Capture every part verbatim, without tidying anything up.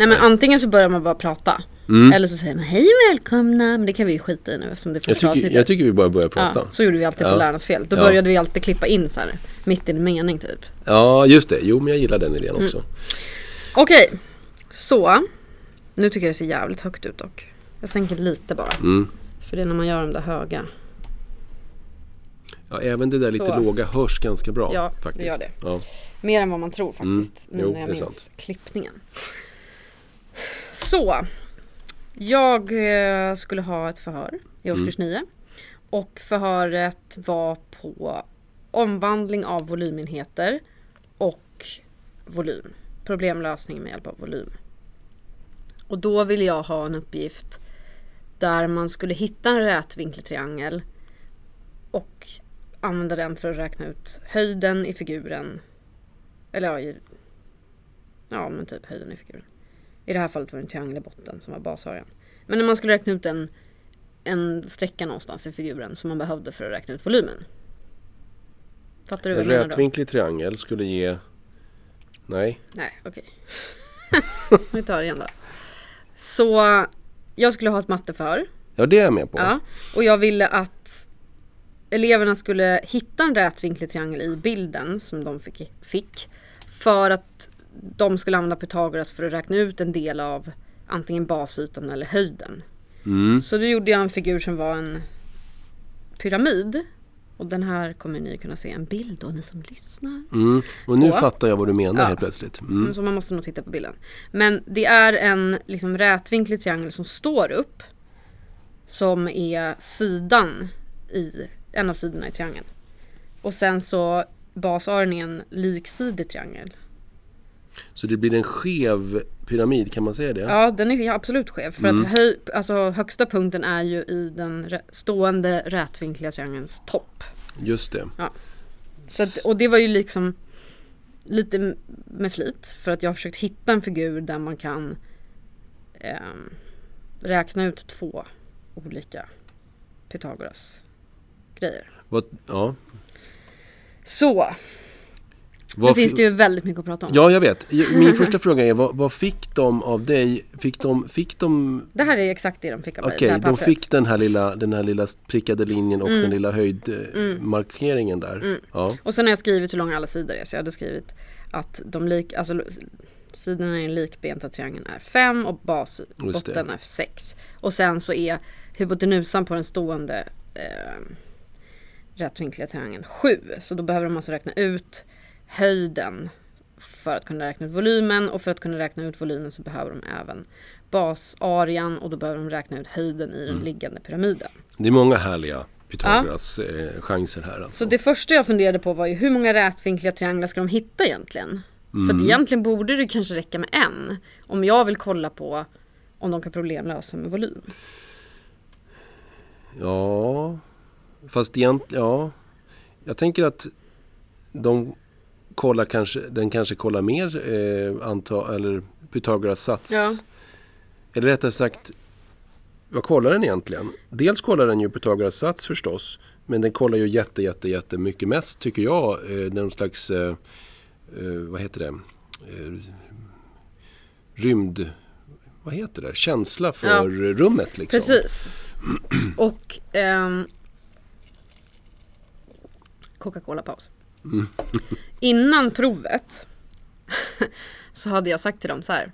Nej, men antingen så börjar man bara prata. Mm. Eller så säger man hej och välkomna. Men det kan vi ju skita i nu eftersom det jag tycker, jag tycker vi bara börjar prata. Ja, så gjorde vi alltid på ja. Lärarnas fel. Då ja. Började vi alltid klippa in så här, mitt i en mening typ. Ja, just det. Jo, men jag gillar den idén mm. också. Okej, okay. Så. Nu tycker jag det ser jävligt högt ut dock. Jag sänker lite bara. Mm. För det är när man gör de där höga. Ja, även det där så. Lite låga hörs ganska bra. Ja, faktiskt. Det gör det. Ja. Mer än vad man tror faktiskt. Mm. Nu jo, när jag minns sant. Klippningen. Så. Jag skulle ha ett förhör i årskurs mm. nio. Och förhöret var på omvandling av volymenheter och volym. Problemlösning med hjälp av volym. Och då ville jag ha en uppgift där man skulle hitta en rätvinklig triangel och använda den för att räkna ut höjden i figuren. Eller ja, i, ja men typ höjden i figuren. I det här fallet var det en triangel i botten som var bashörjan. Men när man skulle räkna ut en, en sträcka någonstans i figuren som man behövde för att räkna ut volymen. Fattar du vad jag menar då? En rätvinklig triangel skulle ge... Nej. Nej, okej. Okay. Vi tar det igen då. Så jag skulle ha ett matteförhör. Ja, det är jag med på. Ja, och jag ville att eleverna skulle hitta en rätvinklig triangel i bilden som de fick, fick för att de skulle använda Pythagoras för att räkna ut en del av antingen basytan eller höjden. Mm. Så då gjorde jag en figur som var en pyramid. Och den här kommer ni kunna se en bild då, ni som lyssnar. Mm. Och nu på. Fattar jag vad du menar ja. Helt plötsligt. Mm. Så man måste nog titta på bilden. Men det är en liksom rätvinklig triangel som står upp. Som är sidan i, en av sidorna i triangeln. Och sen så basaren är en liksidig triangel. Så det blir en skev pyramid, kan man säga det? Ja, den är absolut skev. För mm. att höj, alltså, högsta punkten är ju i den rä- stående rätvinkliga triangelns topp. Just det. Ja. Så att, och det var ju liksom lite med flit. För att jag har försökt hitta en figur där man kan eh, räkna ut två olika Pythagoras-grejer. Vad, ja. Så... Vad det finns det ju väldigt mycket att prata om. Ja, jag vet. Min första fråga är, vad, vad fick de av dig? Fick de, fick de... Det här är exakt det de fick av mig. Okej, de fick den här lilla, den här lilla prickade linjen och mm. den lilla höjdmarkeringen mm. där. Mm. Ja. Och sen har jag skrivit hur långa alla sidor är. Så jag hade skrivit att de lik, alltså, sidorna i den likbenta triangeln är fem och basbotten är sex. Och sen så är hypotenusan på den stående eh, rättvinkliga triangeln sju. Så då behöver de alltså räkna ut höjden för att kunna räkna ut volymen, och för att kunna räkna ut volymen så behöver de även basarean, och då behöver de räkna ut höjden i den mm. liggande pyramiden. Det är många härliga Pythagoras ja. Chanser här. Alltså. Så det första jag funderade på var ju hur många rätvinkliga trianglar ska de hitta egentligen? Mm. För att egentligen borde det kanske räcka med en om jag vill kolla på om de kan problemlösa med volym. Ja, fast egentligen, ja. Jag tänker att de kollar kanske, den kanske kollar mer eh, anta, eller Pythagoras sats. Ja. Eller rättare sagt, vad kollar den egentligen? Dels kollar den ju Pythagoras sats förstås, men den kollar ju jätte, jätte, jätte mycket mest tycker jag. Eh, någon slags, eh, eh, vad heter det? Eh, rymd, vad heter det? Känsla för ja. Rummet liksom. Precis. Och ehm, Coca-Cola-paus. Mm. Innan provet så hade jag sagt till dem så här.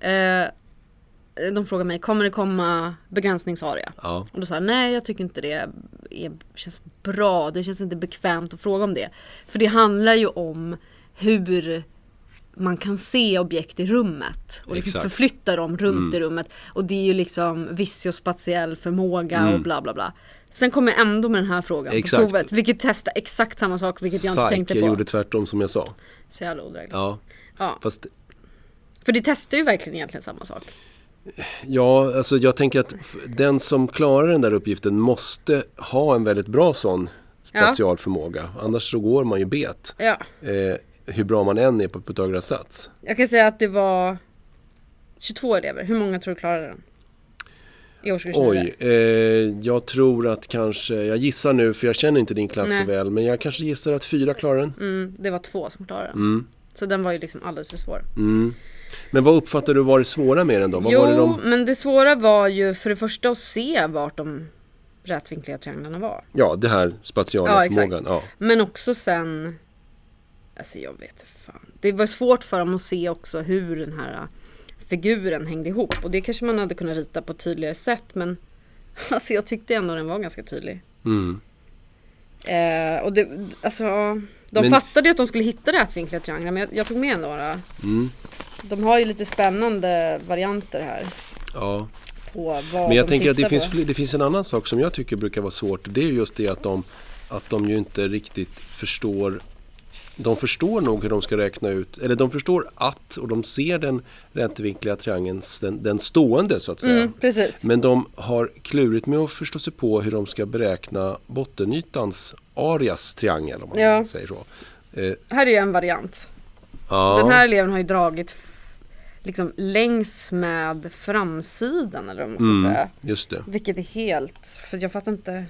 Eh, de frågade mig, kommer det komma begränsningsarea? Ja. Och då sa jag, nej jag tycker inte det är, känns bra. Det känns inte bekvämt att fråga om det. För det handlar ju om hur man kan se objekt i rummet. Och liksom förflytta dem runt mm. i rummet. Och det är ju liksom visio-spatiell förmåga mm. och bla bla bla. Sen kommer jag ändå med den här frågan exakt. På provet. Vilket testar exakt samma sak, vilket jag Psyk, inte tänkte på. Jag gjorde tvärtom som jag sa. Så jävla odrägligt. Ja. Ja. Fast... För det testar ju verkligen egentligen samma sak. Ja, alltså jag tänker att den som klarar den där uppgiften måste ha en väldigt bra sån spatial ja. Förmåga. Annars så går man ju bet. Ja. Eh, hur bra man än är på Pythagoras sats. Jag kan säga att det var tjugotvå elever. Hur många tror du klarade den? Oj, eh, jag tror att kanske, jag gissar nu för jag känner inte din klass nej. Så väl, men jag kanske gissar att fyra klarar den. Mm, det var två som klarade den. Mm. Så den var ju liksom alldeles för svår. Mm. Men vad uppfattar du var det svåra med den då? Vad jo, var det de... men det svåra var ju för det första att se vart de rätvinkliga trianglarna var. Ja, det här spatiala ja, förmågan. Ja. Men också sen, alltså jag vet inte fan. Det var svårt för dem att se också hur den här figuren hängde ihop. Och det kanske man hade kunnat rita på ett tydligare sätt. Men alltså jag tyckte ändå den var ganska tydlig. Mm. Eh, och det, alltså, de men... fattade ju att de skulle hitta rätvinkliga trianglar. Men jag, jag tog med några. Mm. De har ju lite spännande varianter här. Ja. På vad men jag de tänker att det finns, fl- det finns en annan sak som jag tycker brukar vara svårt. Det är just det att de, att de ju inte riktigt förstår... De förstår nog hur de ska räkna ut, eller de förstår att, och de ser den rätvinkliga triangeln, den, den stående så att säga. Mm, precis. Men de har klurigt med att förstå sig på hur de ska beräkna bottenytans Arias triangel, om man ja. säger så. Eh. Här är ju en variant. Ja. Den här eleven har ju dragit f- liksom längs med framsidan, eller om man ska mm, säga. Just det. Vilket är helt, för jag fattar inte.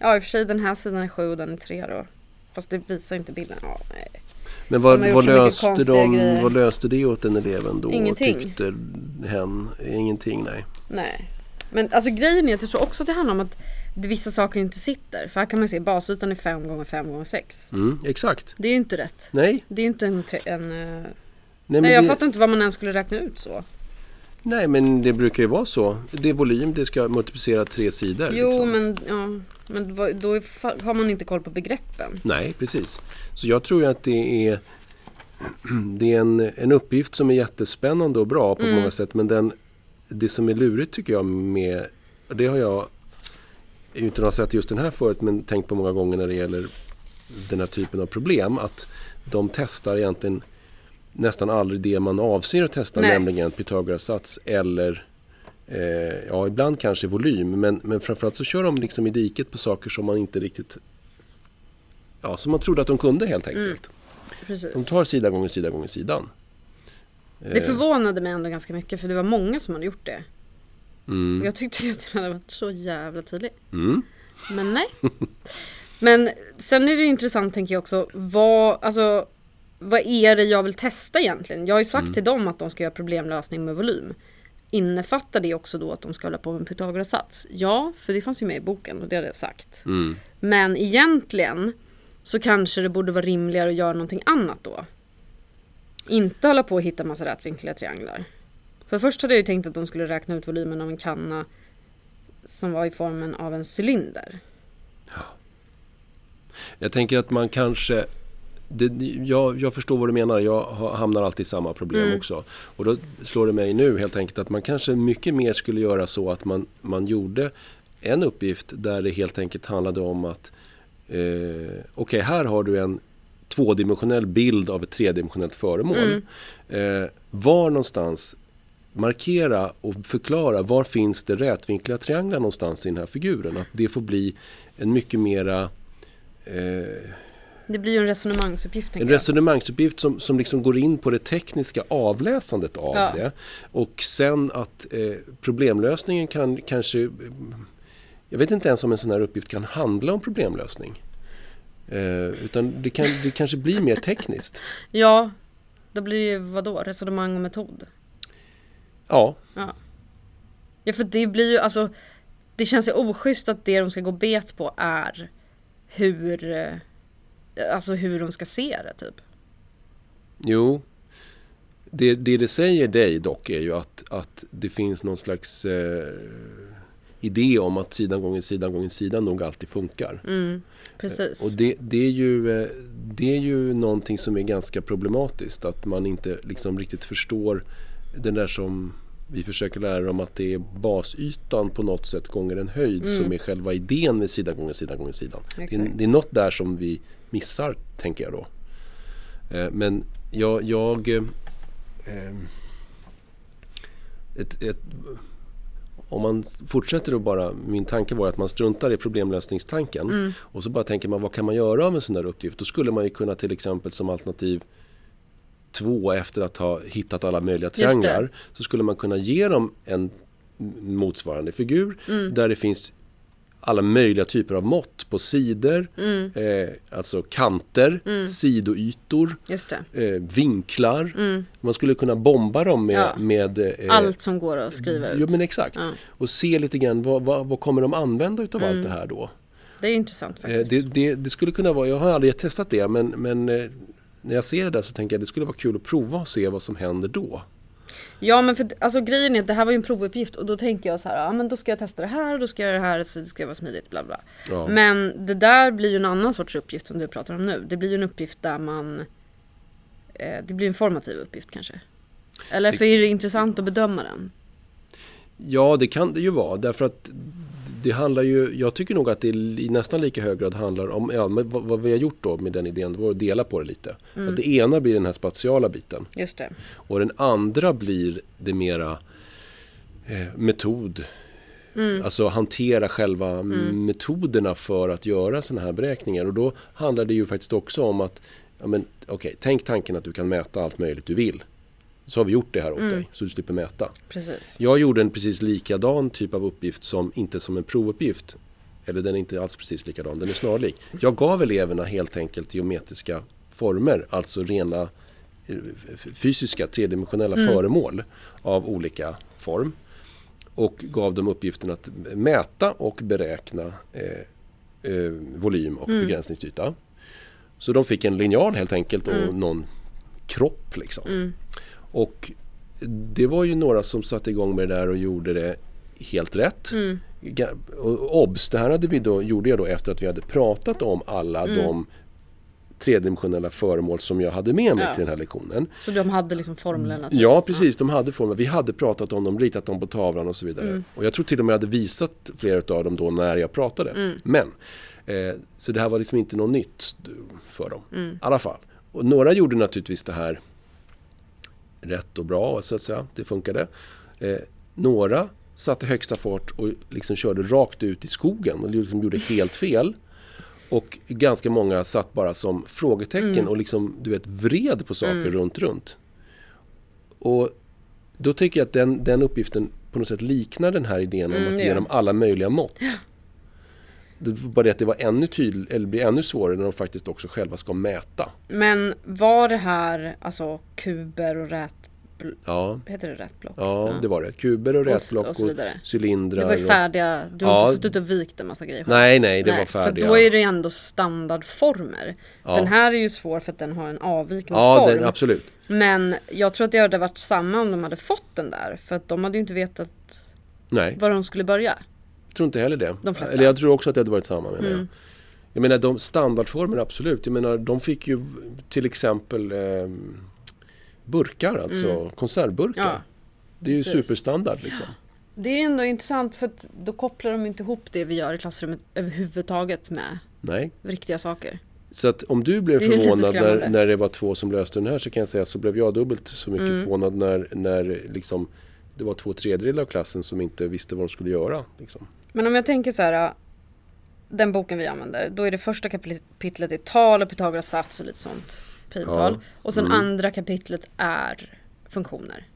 Ja, i och för sig den här sidan är sju och den är tre då. Fast det visar inte bilden. Ja, nej. Men vad, vad, löste de, vad löste det åt den eleven då? Ingenting. Tyckte hen ingenting, nej. Nej. Men alltså grejen är att jag tror också att det handlar om att det, vissa saker inte sitter. För här kan man se basytan är fem gånger fem gånger sex. Mm, exakt. Det är ju inte rätt. Nej. Det är ju inte en... en nej, men nej, jag det... fattar inte vad man än skulle räkna ut så. Nej, men det brukar ju vara så. Det är volym, det ska multiplicera tre sidor. Jo, liksom. men, ja, men då är, har man inte koll på begreppen. Nej, precis. Så jag tror ju att det är, det är en, en uppgift som är jättespännande och bra på mm. många sätt. Men den, det som är lurigt tycker jag med, det har jag utan att ha sett just den här förut, men tänkt på många gånger när det gäller den här typen av problem, att de testar egentligen nästan aldrig det man avser att testa, Nej. nämligen Pythagoras sats eller eh, ja, ibland kanske volym, men, men framförallt så kör de liksom i diket på saker som man inte riktigt ja, som man trodde att de kunde helt enkelt. Mm. De tar sida gånger sida gånger sidan. Det förvånade mig ändå ganska mycket, för det var många som hade gjort det. Mm. Och jag tyckte att den hade varit så jävla tydlig. Mm. Men nej. Men sen är det intressant, tänker jag också, vad, alltså vad är det jag vill testa egentligen? Jag har ju sagt mm. till dem att de ska göra problemlösning med volym. Innefattar det också då att de ska hålla på med en Pythagoras sats? Ja, för det fanns ju med i boken och det hade jag sagt. Mm. Men egentligen så kanske det borde vara rimligare att göra någonting annat då. Inte hålla på och hitta massa rätvinkliga trianglar. För först hade jag ju tänkt att de skulle räkna ut volymen av en kanna som var i formen av en cylinder. Ja. Jag tänker att man kanske... Det, jag, jag förstår vad du menar, jag hamnar alltid i samma problem mm. också, och då slår det mig nu helt enkelt att man kanske mycket mer skulle göra så att man, man gjorde en uppgift där det helt enkelt handlade om att eh, okej okay, här har du en tvådimensionell bild av ett tredimensionellt föremål, mm. eh, var någonstans markera och förklara var finns det rätvinkliga trianglar någonstans i den här figuren, att det får bli en mycket mera eh, det blir ju en resonemangsuppgift. En resonemangsuppgift som, som liksom går in på det tekniska avläsandet av ja. det. Och sen att eh, problemlösningen kan kanske... Jag vet inte ens om en sån här uppgift kan handla om problemlösning. Eh, utan det, kan, det kanske blir mer tekniskt. Ja, då blir det ju vadå? Resonemang och metod? Ja. Ja, ja för det blir ju... Alltså, det känns ju oschysst att det de ska gå bet på är hur... Alltså hur de ska se det typ. Jo. Det det, det säger dig dock är ju att, att det finns någon slags eh, idé om att sidan gånger sidan gånger sidan nog alltid funkar. Mm, precis. Eh, och det, det, är ju, eh, det är ju någonting som är ganska problematiskt. Att man inte liksom riktigt förstår den där som vi försöker lära om, att det är basytan på något sätt gånger en höjd mm. som är själva idén med sidan gånger sidan gånger sidan. Det är, det är något där som vi missar, tänker jag då. Eh, men jag... jag eh, ett, ett, om man fortsätter då bara... Min tanke var att man struntar i problemlösningstanken mm. och så bara tänker man, vad kan man göra med en sån här uppgift? Då skulle man ju kunna till exempel som alternativ två, efter att ha hittat alla möjliga trianglar, så skulle man kunna ge dem en motsvarande figur mm. där det finns alla möjliga typer av mått på sidor, mm. eh, alltså kanter, mm. sidoytor, just det. Eh, vinklar. Mm. Man skulle kunna bomba dem med... Ja. med eh, allt som går att skriva ut. Jo, men exakt. Ja. Och se lite grann, vad, vad, vad kommer de använda utav mm. allt det här då? Det är intressant faktiskt. Eh, det, det, det skulle kunna vara, jag har aldrig testat det, men, men eh, när jag ser det där så tänker jag att det skulle vara kul att prova och se vad som händer då. Ja, men för, alltså, grejen är att det här var ju en provuppgift och då tänker jag så här, ja, men då ska jag testa det här och då ska jag göra det här så det ska vara smidigt, bla bla. Ja. Men det där blir ju en annan sorts uppgift som du pratar om nu. Det blir ju en uppgift där man, eh, det blir en formativ uppgift kanske. Eller det, för är det intressant att bedöma den? Ja, det kan det ju vara, därför att det handlar ju, jag tycker nog att det i nästan lika hög grad handlar om, ja, men vad, vad vi har gjort då med den idén, det var att dela på det lite. Mm. Att det ena blir den här spatiala biten. Just det. Och den andra blir det mera eh, metod. Mm. Alltså hantera själva mm. metoderna för att göra såna här beräkningar. Och då handlar det ju faktiskt också om att, ja, men, okay, tänk tanken att du kan mäta allt möjligt du vill. Så har vi gjort det här åt mm. dig, så du slipper mäta. Precis. Jag gjorde en precis likadan typ av uppgift, som inte som en provuppgift. Eller den är inte alls precis likadan, den är snarlik. Jag gav eleverna helt enkelt geometriska former, alltså rena fysiska, tredimensionella mm. föremål av olika form. Och gav dem uppgiften att mäta och beräkna eh, eh, volym och mm. begränsningsyta. Så de fick en linjal helt enkelt och mm. någon kropp liksom. Mm. Och det var ju några som satte igång med det där och gjorde det helt rätt. Mm. Och obs, det här hade vi då, gjorde jag då efter att vi hade pratat om alla mm. de tredimensionella föremål som jag hade med mig ja. till den här lektionen. Så de hade liksom formlerna? Typ. Ja, precis. De hade formler. Vi hade pratat om dem, ritat dem på tavlan och så vidare. Mm. Och jag tror till och med jag hade visat flera av dem då när jag pratade. Mm. Men, eh, så det här var liksom inte något nytt för dem. Mm. I alla fall. Och några gjorde naturligtvis det här rätt och bra, så att säga. Det funkade. Eh, några satte högsta fart och liksom körde rakt ut i skogen och liksom gjorde helt fel. Och ganska många satt bara som frågetecken mm. och liksom, du vet, vred på saker mm. runt runt. Och då tycker jag att den, den uppgiften på något sätt liknar den här idén om mm, att ge dem alla möjliga mått. Det var bara det att det var ännu tydlig, eller blir ännu svårare när de faktiskt också själva ska mäta. Men var det här alltså kuber och rät... Ja. Heter det rätblock? Ja, ja, det var det. Kuber och rätblock och, och, och cylindrar. Det var ju färdiga. Du har ja. inte suttit och vikt en massa grejer. Nej, nej, det nej, var färdiga. För då är det ändå standardformer. Ja. Den här är ju svår för att den har en avvikande ja, form. Ja, den, absolut. Men jag tror att det hade varit samma om de hade fått den där. För att de hade ju inte vetat nej. var de skulle börja. Jag tror inte heller det. Eller jag tror också att det hade varit samma. Menar mm. jag. jag menar, de standardformer, absolut. Jag menar, de fick ju till exempel eh, burkar, alltså mm. konservburkar. Ja, det är precis. ju superstandard. Liksom. Det är ändå intressant för att då kopplar de inte ihop det vi gör i klassrummet överhuvudtaget med Nej. riktiga saker. Så att om du blev förvånad när, när det var två som löste den här, så kan jag säga att så blev jag dubbelt så mycket mm. förvånad när, när liksom, det var två tredjedelar av klassen som inte visste vad de skulle göra. Liksom. Men om jag tänker så här, den boken vi använder, då är det första kapitlet i tal och Pythagoras sats och lite sånt, pi-tal. Ja. Och sen mm. andra kapitlet är funktioner.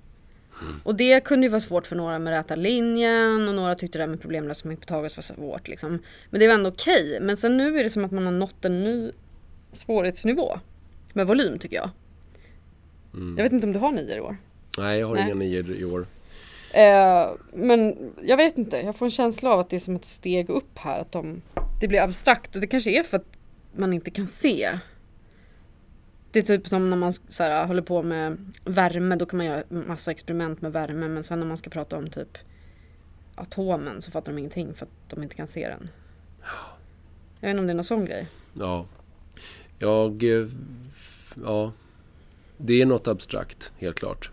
Mm. Och det kunde ju vara svårt för några med räta linjen, och några tyckte det där med problemlösning med Pythagoras var svårt. Liksom. Men det var ändå okej. Okay. Men sen nu är det som att man har nått en ny svårighetsnivå med volym, tycker jag. Mm. Jag vet inte om du har nior i år. Nej, jag har Nej. inga nior i år. Eh, men jag vet inte, jag får en känsla av att det är som ett steg upp här, att de, det blir abstrakt, och det kanske är för att man inte kan se. Det är typ som när man så här, håller på med värme, då kan man göra massa experiment med värme, men sen när man ska prata om typ atomen så fattar de ingenting för att de inte kan se den. Jag vet inte om det är någon sån grej. Ja, jag, ja, det är något abstrakt, helt klart.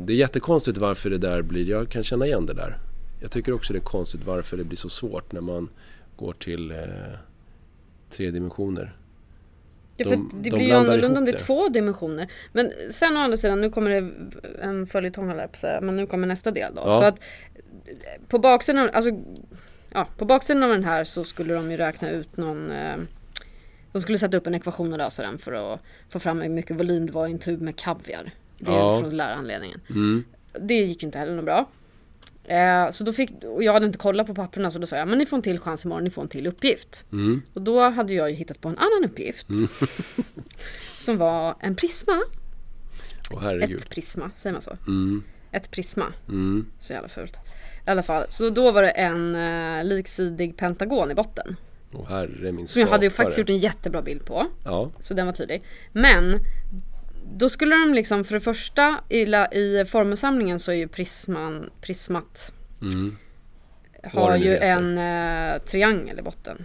Det är jättekonstigt varför det där blir, jag kan känna igen det där. Jag tycker också det är konstigt varför det blir så svårt när man går till eh, tre dimensioner. Ja, för de, det de blir ju annorlunda om det är två dimensioner. Men sen å andra sidan, nu kommer det en följetong här på sig, men nu kommer nästa del då. Ja. Så att på baksidan, alltså, ja, på baksidan av den här så skulle de ju räkna ut någon... Eh, de skulle sätta upp en ekvation och lösa den för att få fram hur mycket volym det var i en tub med kaviar. Det är ja. från läraranledningen. Mm. Det gick inte heller något bra. Eh, så då fick, och jag hade inte kollat på papperna, så då sa jag, men ni får en till chans imorgon, ni får en till uppgift. Mm. Och då hade jag ju hittat på en annan uppgift mm. som var en prisma. Åh, herregud. Ett prisma, säger man så. Mm. Ett prisma. Mm. Så jävla fult. I alla fall, så då var det en eh, liksidig pentagon i botten. Åh, herre min skapare. Som jag hade ju faktiskt gjort en jättebra bild på. Ja. Så den var tydlig. Men då skulle de liksom, för det första i, i formelsamlingen så är ju prisman, prismat mm. har ju heter. en eh, triangel i botten.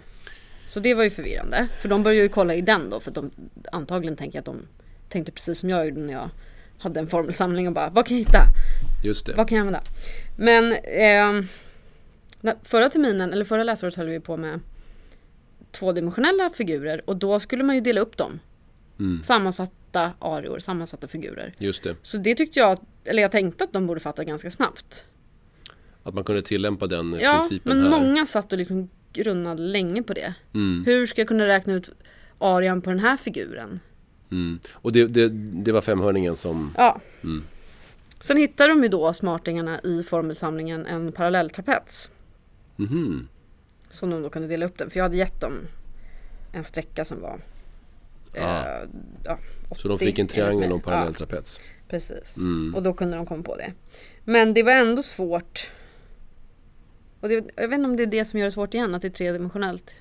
Så det var ju förvirrande. För de började ju kolla i den då, för de antagligen tänker att de tänkte precis som jag gjorde när jag hade en formelsamling och bara, vad kan jag hitta? Just det. Vad kan jag använda? Men eh, förra terminen, eller förra läsåret höll vi på med tvådimensionella figurer, och då skulle man ju dela upp dem. Mm. Sammansatta arior, sammansatta figurer. Just det. Så det tyckte jag, eller jag tänkte att de borde fatta ganska snabbt. Att man kunde tillämpa den ja, principen här. Ja, men många satt och liksom grunnade länge på det. Mm. Hur ska jag kunna räkna ut arian på den här figuren? Mm. Och det, det, det var femhörningen som... Ja. Mm. Sen hittade de ju då, smartingarna, i formelsamlingen en parallelltrapets. Mhm. Som de då kunde dela upp den. För jag hade gett dem en sträcka som var... Ah. Eh, ja, åttio, så de fick en triangel och en parallelltrapets. Ja, precis. Mm. Och då kunde de komma på det. Men det var ändå svårt. Och det, jag vet inte om det är det som gör det svårt igen, att det är tredimensionellt.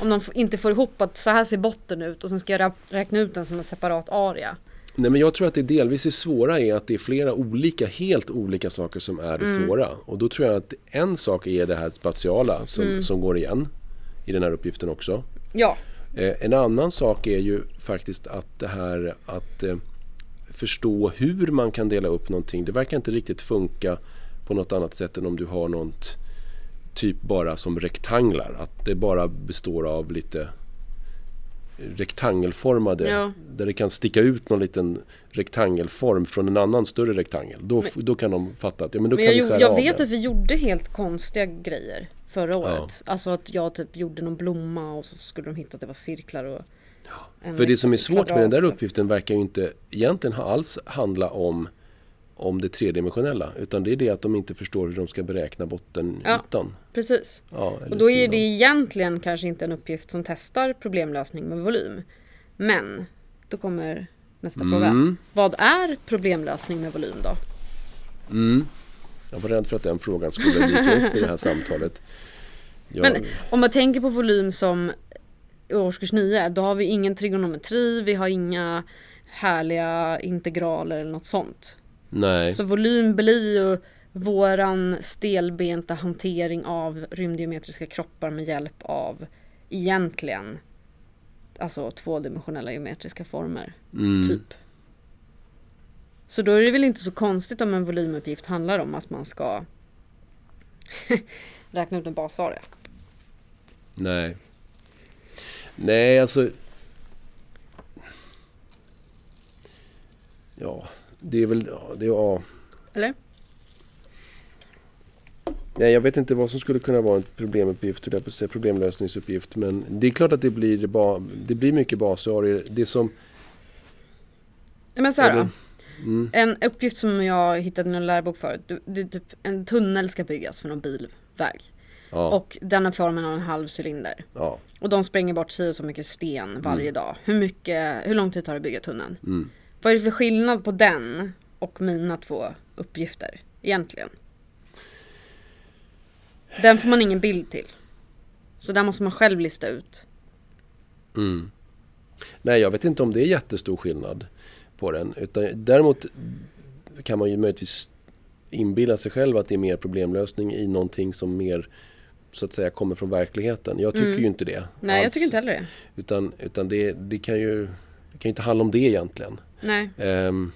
Om de inte får ihop att så här ser botten ut och sen ska jag räkna ut den som en separat area. Nej, men jag tror att det delvis är svåra är att det är flera olika, helt olika saker som är det mm. svåra. Och då tror jag att en sak är det här spatiala som, mm. som går igen i den här uppgiften också. Ja. Eh, en annan sak är ju faktiskt att det här att eh, förstå hur man kan dela upp någonting. Det verkar inte riktigt funka på något annat sätt än om du har något typ bara som rektanglar. Att det bara består av lite... rektangelformade ja. Där det kan sticka ut någon liten rektangelform från en annan större rektangel. Då, men, då kan de fatta att ja, men då men kan jag, vi jag vet den. Att vi gjorde helt konstiga grejer förra året. Ja. Alltså att jag typ gjorde någon blomma och så skulle de hitta att det var cirklar och ja. För det som är svårt med den där uppgiften verkar ju inte egentligen alls handla om om det tredimensionella, utan det är det att de inte förstår hur de ska beräkna bottenytan. Ja, precis. Ja, och då är sidan. Det egentligen kanske inte en uppgift som testar problemlösning med volym. Men då kommer nästa mm. fråga. Vad är problemlösning med volym då? Mm. Jag var rädd för att den frågan skulle dyka upp i det här samtalet. Jag... Men om man tänker på volym som årskurs nio, då har vi ingen trigonometri, vi har inga härliga integraler eller något sånt. Nej. Så volym blir ju våran stelbenta hantering av rymdgeometriska kroppar med hjälp av egentligen alltså tvådimensionella geometriska former mm. typ. Så då är det väl inte så konstigt om en volymuppgift handlar om att man ska räkna ut en basarea. Nej. Nej, alltså ja. Det är väl, ja, det är ja. Eller? Nej, jag vet inte vad som skulle kunna vara en problemuppgift eller en problemlösningsuppgift, men det är klart att det blir ba, det blir mycket basarier. Det som men så här då. Mm. En uppgift som jag hittade i en lärobok förut, det, det är typ en tunnel ska byggas för någon bilväg. Ja. Och den har formen av en halv cylinder. Ja. Och de spränger bort sig så mycket sten varje mm. dag. Hur mycket hur lång tid tar det att bygga tunneln? Mm. Vad är det för skillnad på den och mina två uppgifter egentligen? Den får man ingen bild till. Så där måste man själv lista ut. Mm. Nej, jag vet inte om det är jättestor skillnad på den. Utan, däremot kan man ju möjligtvis inbilla sig själv att det är mer problemlösning i någonting som mer så att säga kommer från verkligheten. Jag tycker mm. ju inte det. Nej, alls. Jag tycker inte heller det. Utan, utan det, det kan ju... Det kan inte handla om det egentligen. Nej. Um,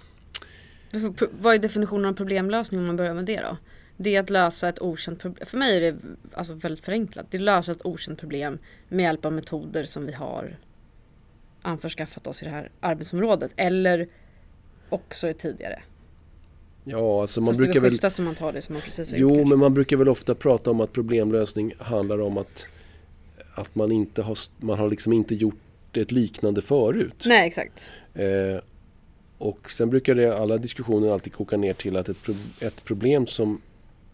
Vad är definitionen av problemlösning om man börjar med det då? Det är att lösa ett okänt problem. För mig är det alltså väldigt förenklat. Det är att lösa ett okänt problem med hjälp av metoder som vi har anförskaffat oss i det här arbetsområdet. Eller också tidigare. Ja, alltså man Fast brukar det väl... schysstast om man tar det som man precis har gjort. Jo, kanske. Men man brukar väl ofta prata om att problemlösning handlar om att, att man, inte har, man har liksom inte gjort ett liknande förut. Nej, exakt. Eh, och sen brukar det alla diskussioner alltid koka ner till att ett, pro- ett problem som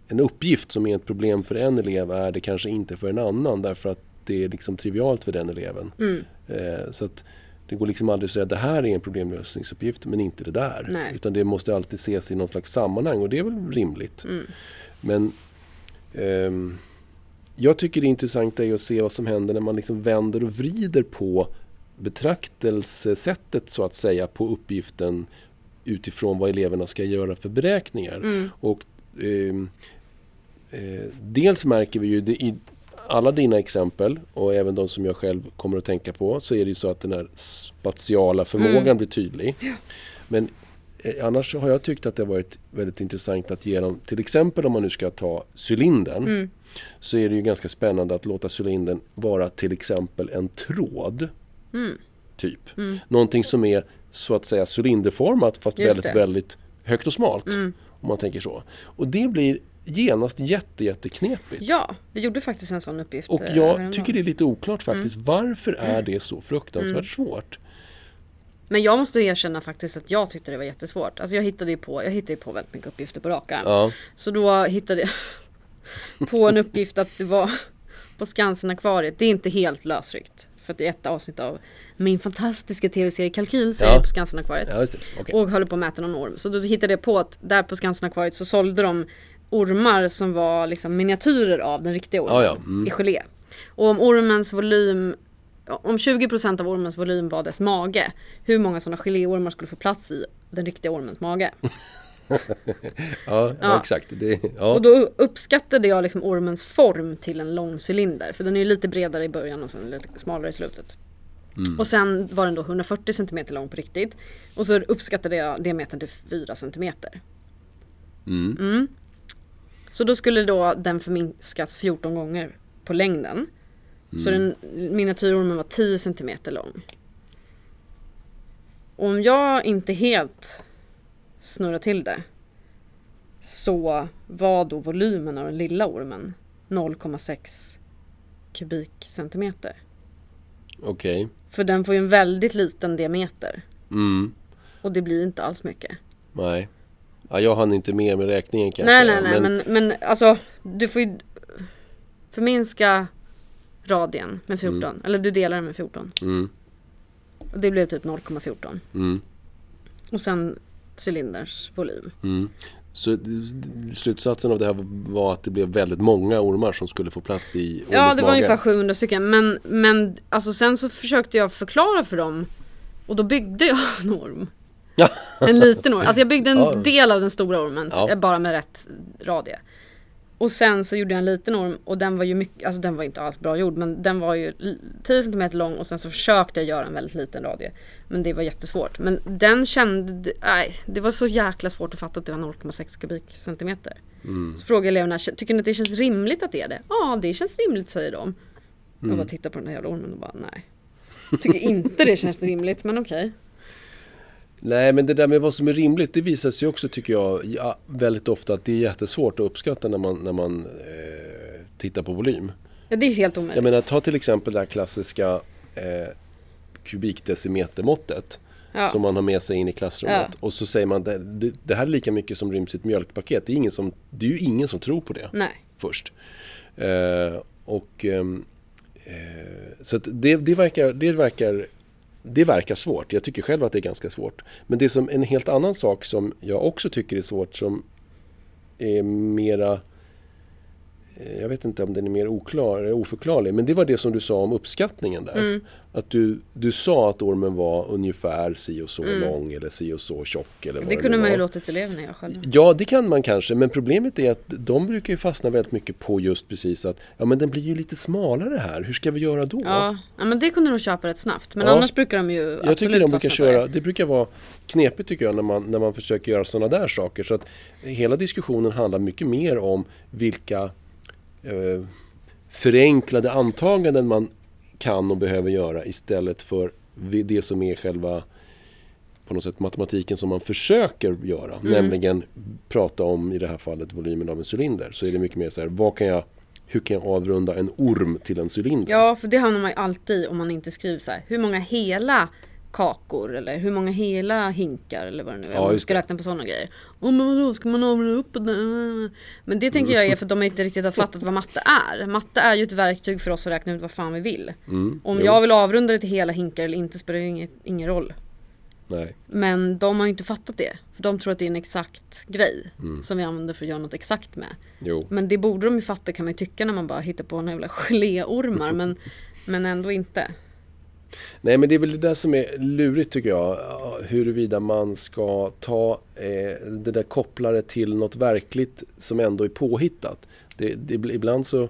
en uppgift som är ett problem för en elev är det kanske inte för en annan, därför att det är liksom trivialt för den eleven. Mm. Eh, så att det går liksom aldrig att säga att det här är en problemlösningsuppgift men inte det där. Nej. Utan det måste alltid ses i någon slags sammanhang, och det är väl rimligt. Mm. Men eh, jag tycker det intressanta är att se vad som händer när man liksom vänder och vrider på betraktelsesättet, så att säga, på uppgiften utifrån vad eleverna ska göra för beräkningar. Mm. Och eh, eh, dels märker vi ju det i alla dina exempel, och även de som jag själv kommer att tänka på, så är det ju så att den här spatiala förmågan mm. blir tydlig. Ja. Men eh, annars har jag tyckt att det har varit väldigt intressant att ge dem, till exempel om man nu ska ta cylindern, mm. så är det ju ganska spännande att låta cylindern vara till exempel en tråd. Mm. Typ. Mm. Någonting som är så att säga cylinderformat fast Just väldigt, det. väldigt högt och smalt. Mm. Om man tänker så. Och det blir genast jätte, jätte knepigt. Ja, vi gjorde faktiskt en sån uppgift. Och jag tycker det är lite oklart faktiskt. Mm. Varför är det så fruktansvärt mm. svårt? Men jag måste erkänna faktiskt att jag tyckte det var jättesvårt. Alltså jag hittade ju på, jag hittade ju på väldigt mycket uppgifter på raka. Ja. Så då hittade jag på en uppgift att det var på Skansen-akvariet. Det är inte helt lösryckt. För att det är ett avsnitt av min fantastiska tv-serie Kalkyl, så ja. jag är på Skansen-akvariet. Ja, just det. Okay. Och höll på att mäta någon orm. Så då hittade jag på att där på Skansen-akvariet så sålde de ormar som var liksom miniatyrer av den riktiga ormen, ja, ja. Mm. i gelé. Och om ormens volym, om tjugo procent av ormens volym var dess mage, hur många sådana geléormar skulle få plats i den riktiga ormens mage? ja, ja, ja, exakt. Det, ja. Och då uppskattade jag liksom ormens form till en lång cylinder. För den är ju lite bredare i början och sen lite smalare i slutet. Mm. Och sen var den då hundrafyrtio centimeter lång på riktigt. Och så uppskattade jag diametern till fyra centimeter. Mm. Mm. Så då skulle då den förminskas fjorton gånger på längden. Mm. Så den miniatyrormen var tio centimeter lång. Och om jag inte helt snurra till det, så var då volymen av den lilla ormen noll komma sex kubikcentimeter. Okej. Okay. För den får ju en väldigt liten diameter. Mm. Och det blir inte alls mycket. Nej. Ja, jag hann inte med med räkningen kanske. Nej, nej, nej. Men, men, men alltså, du får ju förminska radien med fjorton. Mm. Eller du delar den med fjorton. Mm. Och det blev typ noll komma fjorton. Mm. Och sen cylinders volym. Mm. Så slutsatsen av det här var att det blev väldigt många ormar som skulle få plats i ormens mage. Ja, det var ungefär sjuhundra stycken. Men, men alltså sen så försökte jag förklara för dem, och då byggde jag en orm. Ja. En liten orm. Alltså jag byggde en ja. del av den stora ormen, ja. bara med rätt radie. Och sen så gjorde jag en liten orm, och den var ju mycket, alltså den var inte alls bra gjord, men den var ju tio centimeter lång, och sen så försökte jag göra en väldigt liten radie. Men det var jättesvårt. Men den kände, nej, det var så jäkla svårt att fatta att det var noll komma sex kubikcentimeter. Mm. Så frågade eleverna, tycker ni att det känns rimligt att det är det? Ja, det känns rimligt, säger de. Mm. Jag bara tittar på den här jävla ormen och bara, nej. Tycker inte det känns rimligt, men okej. Okay. Nej, men det där med vad som är rimligt, det visar sig också, tycker jag, ja, väldigt ofta att det är jättesvårt att uppskatta när man, när man eh, tittar på volym. Ja, det är helt omöjligt. Jag menar, ta till exempel det här klassiska eh, kubikdecimetermåttet ja. som man har med sig in i klassrummet. Ja. Och så säger man, det, det här är lika mycket som ryms i ett mjölkpaket. Det är, ingen som, det är ju ingen som tror på det. Nej. Först. Eh, och, eh, så att det, det verkar... Det verkar Det verkar svårt. Jag tycker själv att det är ganska svårt. Men det är som en helt annan sak som jag också tycker är svårt, som är mera, jag vet inte om den är mer oklar, oförklarlig, men det var det som du sa om uppskattningen där. Mm. Att du, du sa att ormen var ungefär si och så mm. lång eller si och så tjock. Eller vad det kunde det man ju låtit eleverna göra själv. Ja, det kan man kanske, men problemet är att de brukar ju fastna väldigt mycket på just precis att ja, men den blir ju lite smalare här, hur ska vi göra då? Ja, ja men det kunde de köpa rätt snabbt, men ja. annars brukar de ju absolut jag tycker de brukar köra, det brukar vara knepigt tycker jag när man, när man försöker göra sådana där saker, så att hela diskussionen handlar mycket mer om vilka förenklade antaganden man kan och behöver göra istället för det som är själva på något sätt matematiken som man försöker göra, mm. nämligen prata om i det här fallet volymen av en cylinder, så är det mycket mer så här, vad kan jag, hur kan jag avrunda en orm till en cylinder? Ja, för det hamnar man ju alltid om man inte skriver så här, hur många hela kakor eller hur många hela hinkar eller vad det nu är. Ja, man ska räkna på sådana grejer. Oh, men vadå, ska man avla upp? Men det tänker jag är för att de inte riktigt har fattat vad matte är. Matte är ju ett verktyg för oss att räkna ut vad fan vi vill. Mm, Om jo. jag vill avrunda det till hela hinkar eller inte spelar ju inget, ingen roll. Nej. Men de har ju inte fattat det. För de tror att det är en exakt grej mm. som vi använder för att göra något exakt med. Jo. Men det borde de ju fatta kan man ju tycka när man bara hittar på en jävla geléormar. men, men ändå inte. Nej, men det är väl det där som är lurigt tycker jag, huruvida man ska ta eh, det där kopplare till något verkligt som ändå är påhittat. Det, det, ibland så...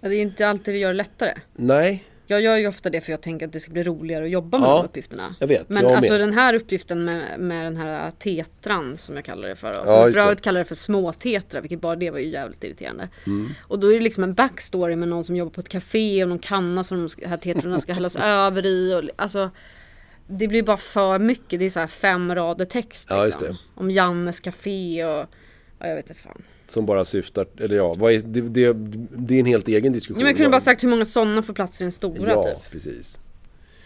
Ja, det är inte alltid det gör det lättare. Nej. Jag gör ju ofta det för jag tänker att det ska bli roligare att jobba med ja, de uppgifterna. Jag vet, men jag alltså med. Den här uppgiften med, med den här tetran som jag kallar det för. Som ja, jag för övrigt kallar det för småtetra, vilket bara det var ju jävligt irriterande. Mm. Och då är det liksom en backstory med någon som jobbar på ett café och någon kanna som de här tetrorna ska hällas över i. Och, alltså, det blir bara för mycket. Det är så här fem rader text liksom, ja, om Jannes café och ja, jag vet inte fan. Som bara syftar, eller ja, vad är, det, det, det är en helt egen diskussion. Ja, men jag kunde bara sagt hur många sådana får plats i den stora ja, typ. Precis.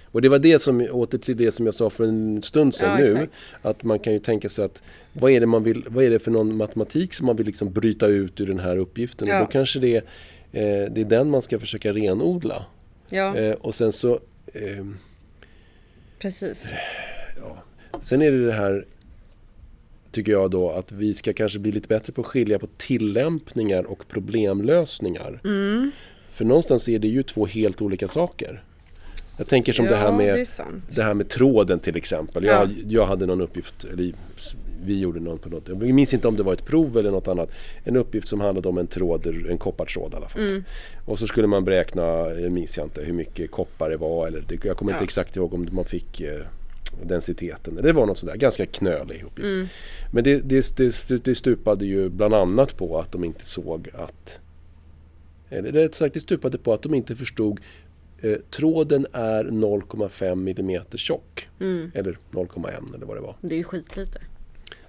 Och det var det som, åter till det som jag sa för en stund sedan ja, nu, exakt. Att man kan ju tänka sig att vad är det man vill, vad är det för någon matematik som man vill liksom bryta ut ur den här uppgiften? Ja. Och då kanske det, eh, det är den man ska försöka renodla. Ja. Eh, och sen så... Eh, precis. Ja. Sen är det det här... tycker jag då att vi ska kanske bli lite bättre på att skilja på tillämpningar och problemlösningar. Mm. För någonstans är det ju två helt olika saker. Jag tänker som ja, det här med det, det här med tråden till exempel. Ja. Jag, jag hade någon uppgift, eller vi gjorde någon på något, jag minns inte om det var ett prov eller något annat. En uppgift som handlade om en tråd, en koppartråd i alla fall. Mm. Och så skulle man beräkna, jag minns inte hur mycket koppar det var. Eller det, jag kommer ja. inte exakt ihåg om man fick... densiteten. Det var något sådär ganska knölig uppgift. Mm. Men det, det, det, det stupade ju bland annat på att de inte såg att eller rätt sagt det stupade på att de inte förstod eh, tråden är noll komma fem millimeter tjock. Mm. Eller noll komma ett eller vad det var. Det är ju skitlite.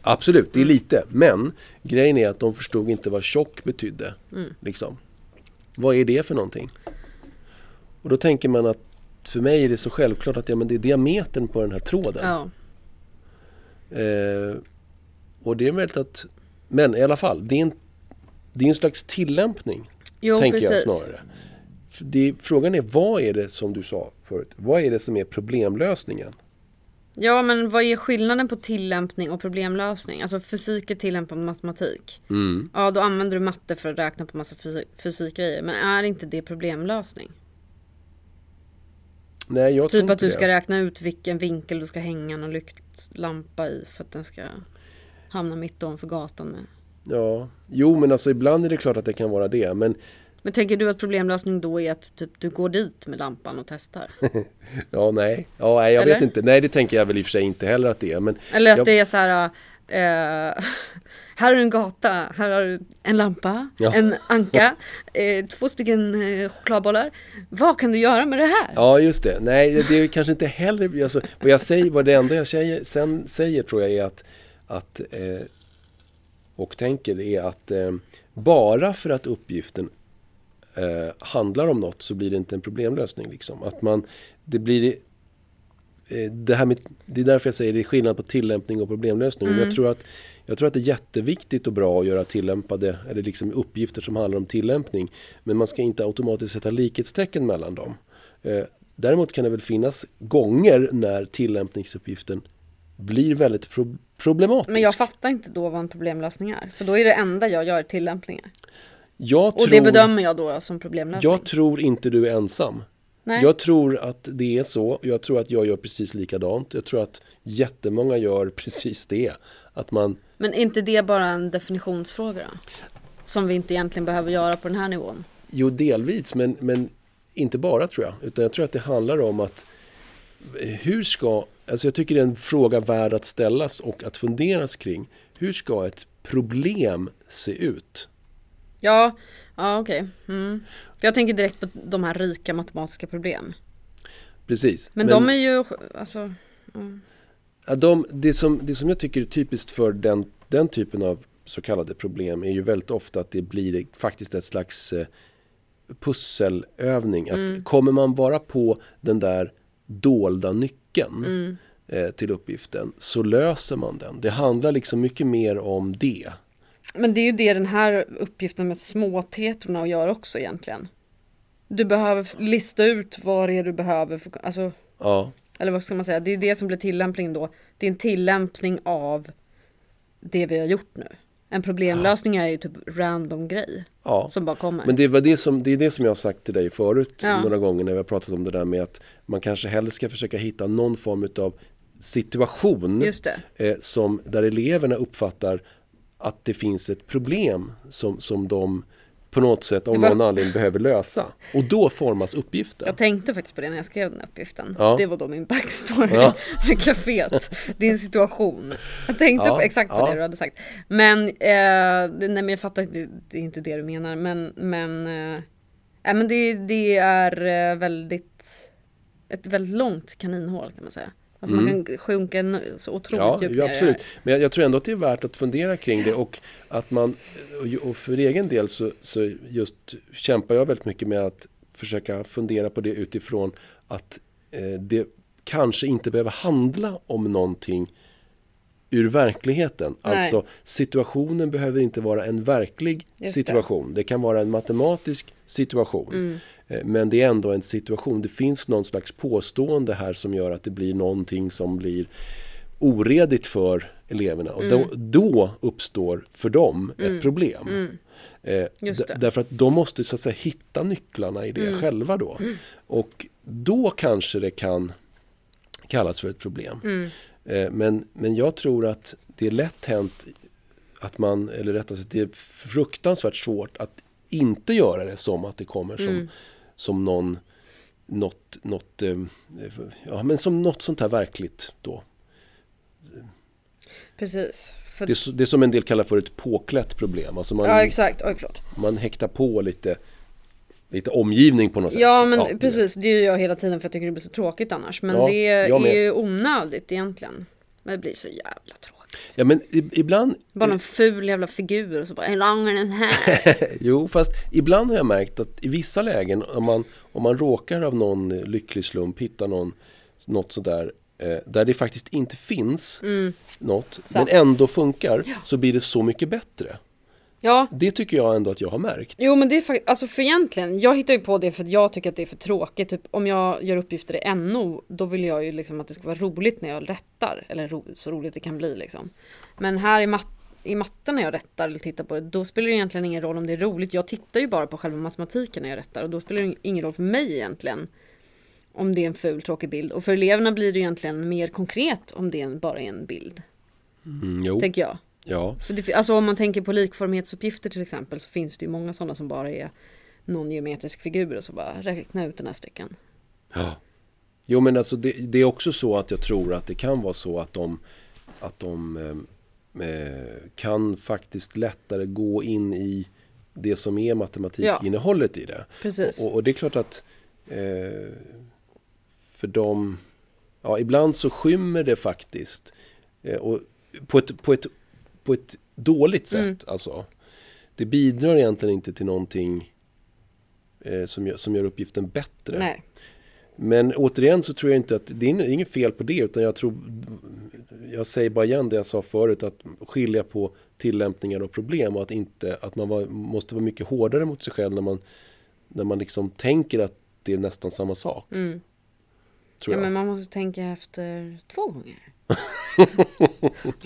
Absolut, det är lite. Men grejen är att de förstod inte vad tjock betydde. Mm. Liksom. Vad är det för någonting? Och då tänker man att för mig är det så självklart att ja, men det är diametern på den här tråden. Ja. Eh, och det är väl att... Men i alla fall, det är en, det är en slags tillämpning, jo, tänker precis. jag snarare. Det, frågan är, vad är det som du sa förut? Vad är det som är problemlösningen? Ja, men vad är skillnaden på tillämpning och problemlösning? Alltså fysik är tillämpad matematik. Mm. Ja, då använder du matte för att räkna på massa fys- fysikgrejer. Men är inte det problemlösning? Nej, jag typ att du ska det. räkna ut vilken vinkel du ska hänga någon lyktlampa i för att den ska hamna mitt om för gatan. Med. Ja, jo men alltså ibland är det klart att det kan vara det. Men, men tänker du att problemlösning då är att typ, du går dit med lampan och testar? ja, nej. Ja, nej, jag Eller? vet inte. Nej, det tänker jag väl i och för sig inte heller att det är. Men Eller att jag... det är så här... Uh, här är en gata, här har en lampa, ja. en anka, eh, två stycken eh, chokladbollar. Vad kan du göra med det här? Ja, just det. Nej, det, det är kanske inte heller... Alltså, vad, jag säger, vad det enda jag säger, sen säger tror jag är att... att eh, och tänker är att eh, bara för att uppgiften eh, handlar om något så blir det inte en problemlösning. Liksom. Att man... Det blir... Det, här med, det är därför jag säger det är skillnad på tillämpning och problemlösning. Mm. Jag, tror att, jag tror att det är jätteviktigt och bra att göra tillämpade eller liksom uppgifter som handlar om tillämpning. Men man ska inte automatiskt sätta likhetstecken mellan dem. Eh, däremot kan det väl finnas gånger när tillämpningsuppgiften blir väldigt pro- problematisk. Men jag fattar inte då vad en problemlösning är. För då är det enda jag gör tillämpningar. Jag tror, och det bedömer jag då som problemlösning. Jag tror inte du är ensam. Nej. Jag tror att det är så. Jag tror att jag gör precis likadant. Jag tror att jättemånga gör precis det. Att man... Men är inte det bara en definitionsfråga då? Som vi inte egentligen behöver göra på den här nivån? Jo, delvis. Men, men inte bara tror jag. Utan jag tror att det handlar om att hur ska... Alltså jag tycker det är en fråga värd att ställas och att funderas kring. Hur ska ett problem se ut? Ja, ja okej. Okay. Mm. Jag tänker direkt på de här rika matematiska problem. Precis. Men, men de är ju... Alltså, mm. de, det, som, det som jag tycker är typiskt för den, den typen av så kallade problem är ju väldigt ofta att det blir faktiskt ett slags pusselövning. Att mm. kommer man bara på den där dolda nyckeln mm. eh, till uppgiften, så löser man den. Det handlar liksom mycket mer om det. Men det är ju det den här uppgiften med småtetorna gör också egentligen. Du behöver lista ut vad det är du behöver. För, alltså, ja. Eller vad ska man säga? Det är det som blir tillämpning då. Det är en tillämpning av det vi har gjort nu. En problemlösning ja. Är ju typ random grej ja. Som bara kommer. Men det var det som det är det som jag har sagt till dig förut ja. Några gånger när vi har pratat om det där med att man kanske hellre ska försöka hitta någon form av situation eh, som där eleverna uppfattar att det finns ett problem som som de på något sätt om var... någon anledning behöver lösa. Och då formas uppgiften. Jag tänkte faktiskt på det när jag skrev den här uppgiften. Ja. Det var då min backstory ja. med kaféet. Din situation. Jag tänkte ja. på exakt ja. det du hade sagt. Men, eh, nej, men jag fattar att det, det är inte det du menar. Men, men, eh, nej, men det, det är väldigt ett väldigt långt kaninhål kan man säga. Alltså mm. man kan sjunka så otroligt ja, djupt. Ja, absolut. Men jag, jag tror ändå att det är värt att fundera kring det. Och, att man, och för egen del så, så just kämpar jag väldigt mycket med att försöka fundera på det utifrån att eh, det kanske inte behöver handla om någonting ur verkligheten. Nej. Alltså situationen behöver inte vara en verklig just situation. Det. det kan vara en matematisk situation. Mm. Men det är ändå en situation. Det finns någon slags påstående här som gör att det blir någonting som blir oredigt för eleverna. Mm. Och då, då uppstår för dem mm. ett problem. Mm. Eh, d- därför att de måste så att säga hitta nycklarna i det mm. själva då. Mm. Och då kanske det kan kallas för ett problem. Mm. Eh, men, men jag tror att det är lätt hänt att man, eller rättare sagt, det är fruktansvärt svårt att inte göra det som att det kommer som mm. som någon något, något, ja, men som något sånt här verkligt då. Precis. För... Det, är, det är som en del kallar för ett påklätt problem. Alltså man, ja, exakt. Oj, förlåt. Man häktar på lite, lite omgivning på något sätt. Ja, men ja, precis. Det gör jag hela tiden för jag tycker det blir så tråkigt annars. Men ja, det är ju onödigt egentligen. Men det blir så jävla tråkigt. Ja, men ibland... Bara någon ful jävla figur och så bara, hur lång är den här? Jo, fast ibland har jag märkt att i vissa lägen, om man, om man råkar av någon lycklig slump hitta någon, något sådär, eh, där det faktiskt inte finns mm. något, så. Men ändå funkar, ja. Så blir det så mycket bättre. Ja. Det tycker jag ändå att jag har märkt. Jo, men det är faktiskt, alltså för egentligen, jag hittar ju på det för att jag tycker att det är för tråkigt. Typ, om jag gör uppgifter i N O, då vill jag ju liksom att det ska vara roligt när jag rättar. Eller ro, så roligt det kan bli liksom. Men här i, mat, i matten när jag rättar eller tittar på det, då spelar det egentligen ingen roll om det är roligt. Jag tittar ju bara på själva matematiken när jag rättar. Och då spelar det ingen roll för mig egentligen om det är en ful, tråkig bild. Och för eleverna blir det egentligen mer konkret om det är bara är en bild. Mm, jo. Tänker jag. Ja. För det, alltså om man tänker på likformighetsuppgifter till exempel så finns det ju många sådana som bara är någon geometrisk figur och så bara räkna ut den här sträckan. Ja. Jo, men alltså det, det är också så att jag tror att det kan vara så att de, att de eh, kan faktiskt lättare gå in i det som är matematikinnehållet ja. I det. Precis. Och, och det är klart att eh, för dem ja, ibland så skymmer det faktiskt eh, och på ett, på ett på ett dåligt sätt mm. alltså. Det bidrar egentligen inte till någonting eh, som, gör, som gör uppgiften bättre. Nej. Men återigen så tror jag inte att det är inget fel på det, utan jag tror jag säger bara igen det jag sa förut, att skilja på tillämpningar och problem och att inte att man var, måste vara mycket hårdare mot sig själv när man när man liksom tänker att det är nästan samma sak. Mm. Tror ja, jag. Men man måste tänka efter två gånger.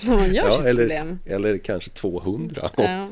När man gör ja, sitt eller, problem. Eller kanske tvåhundra. Ja.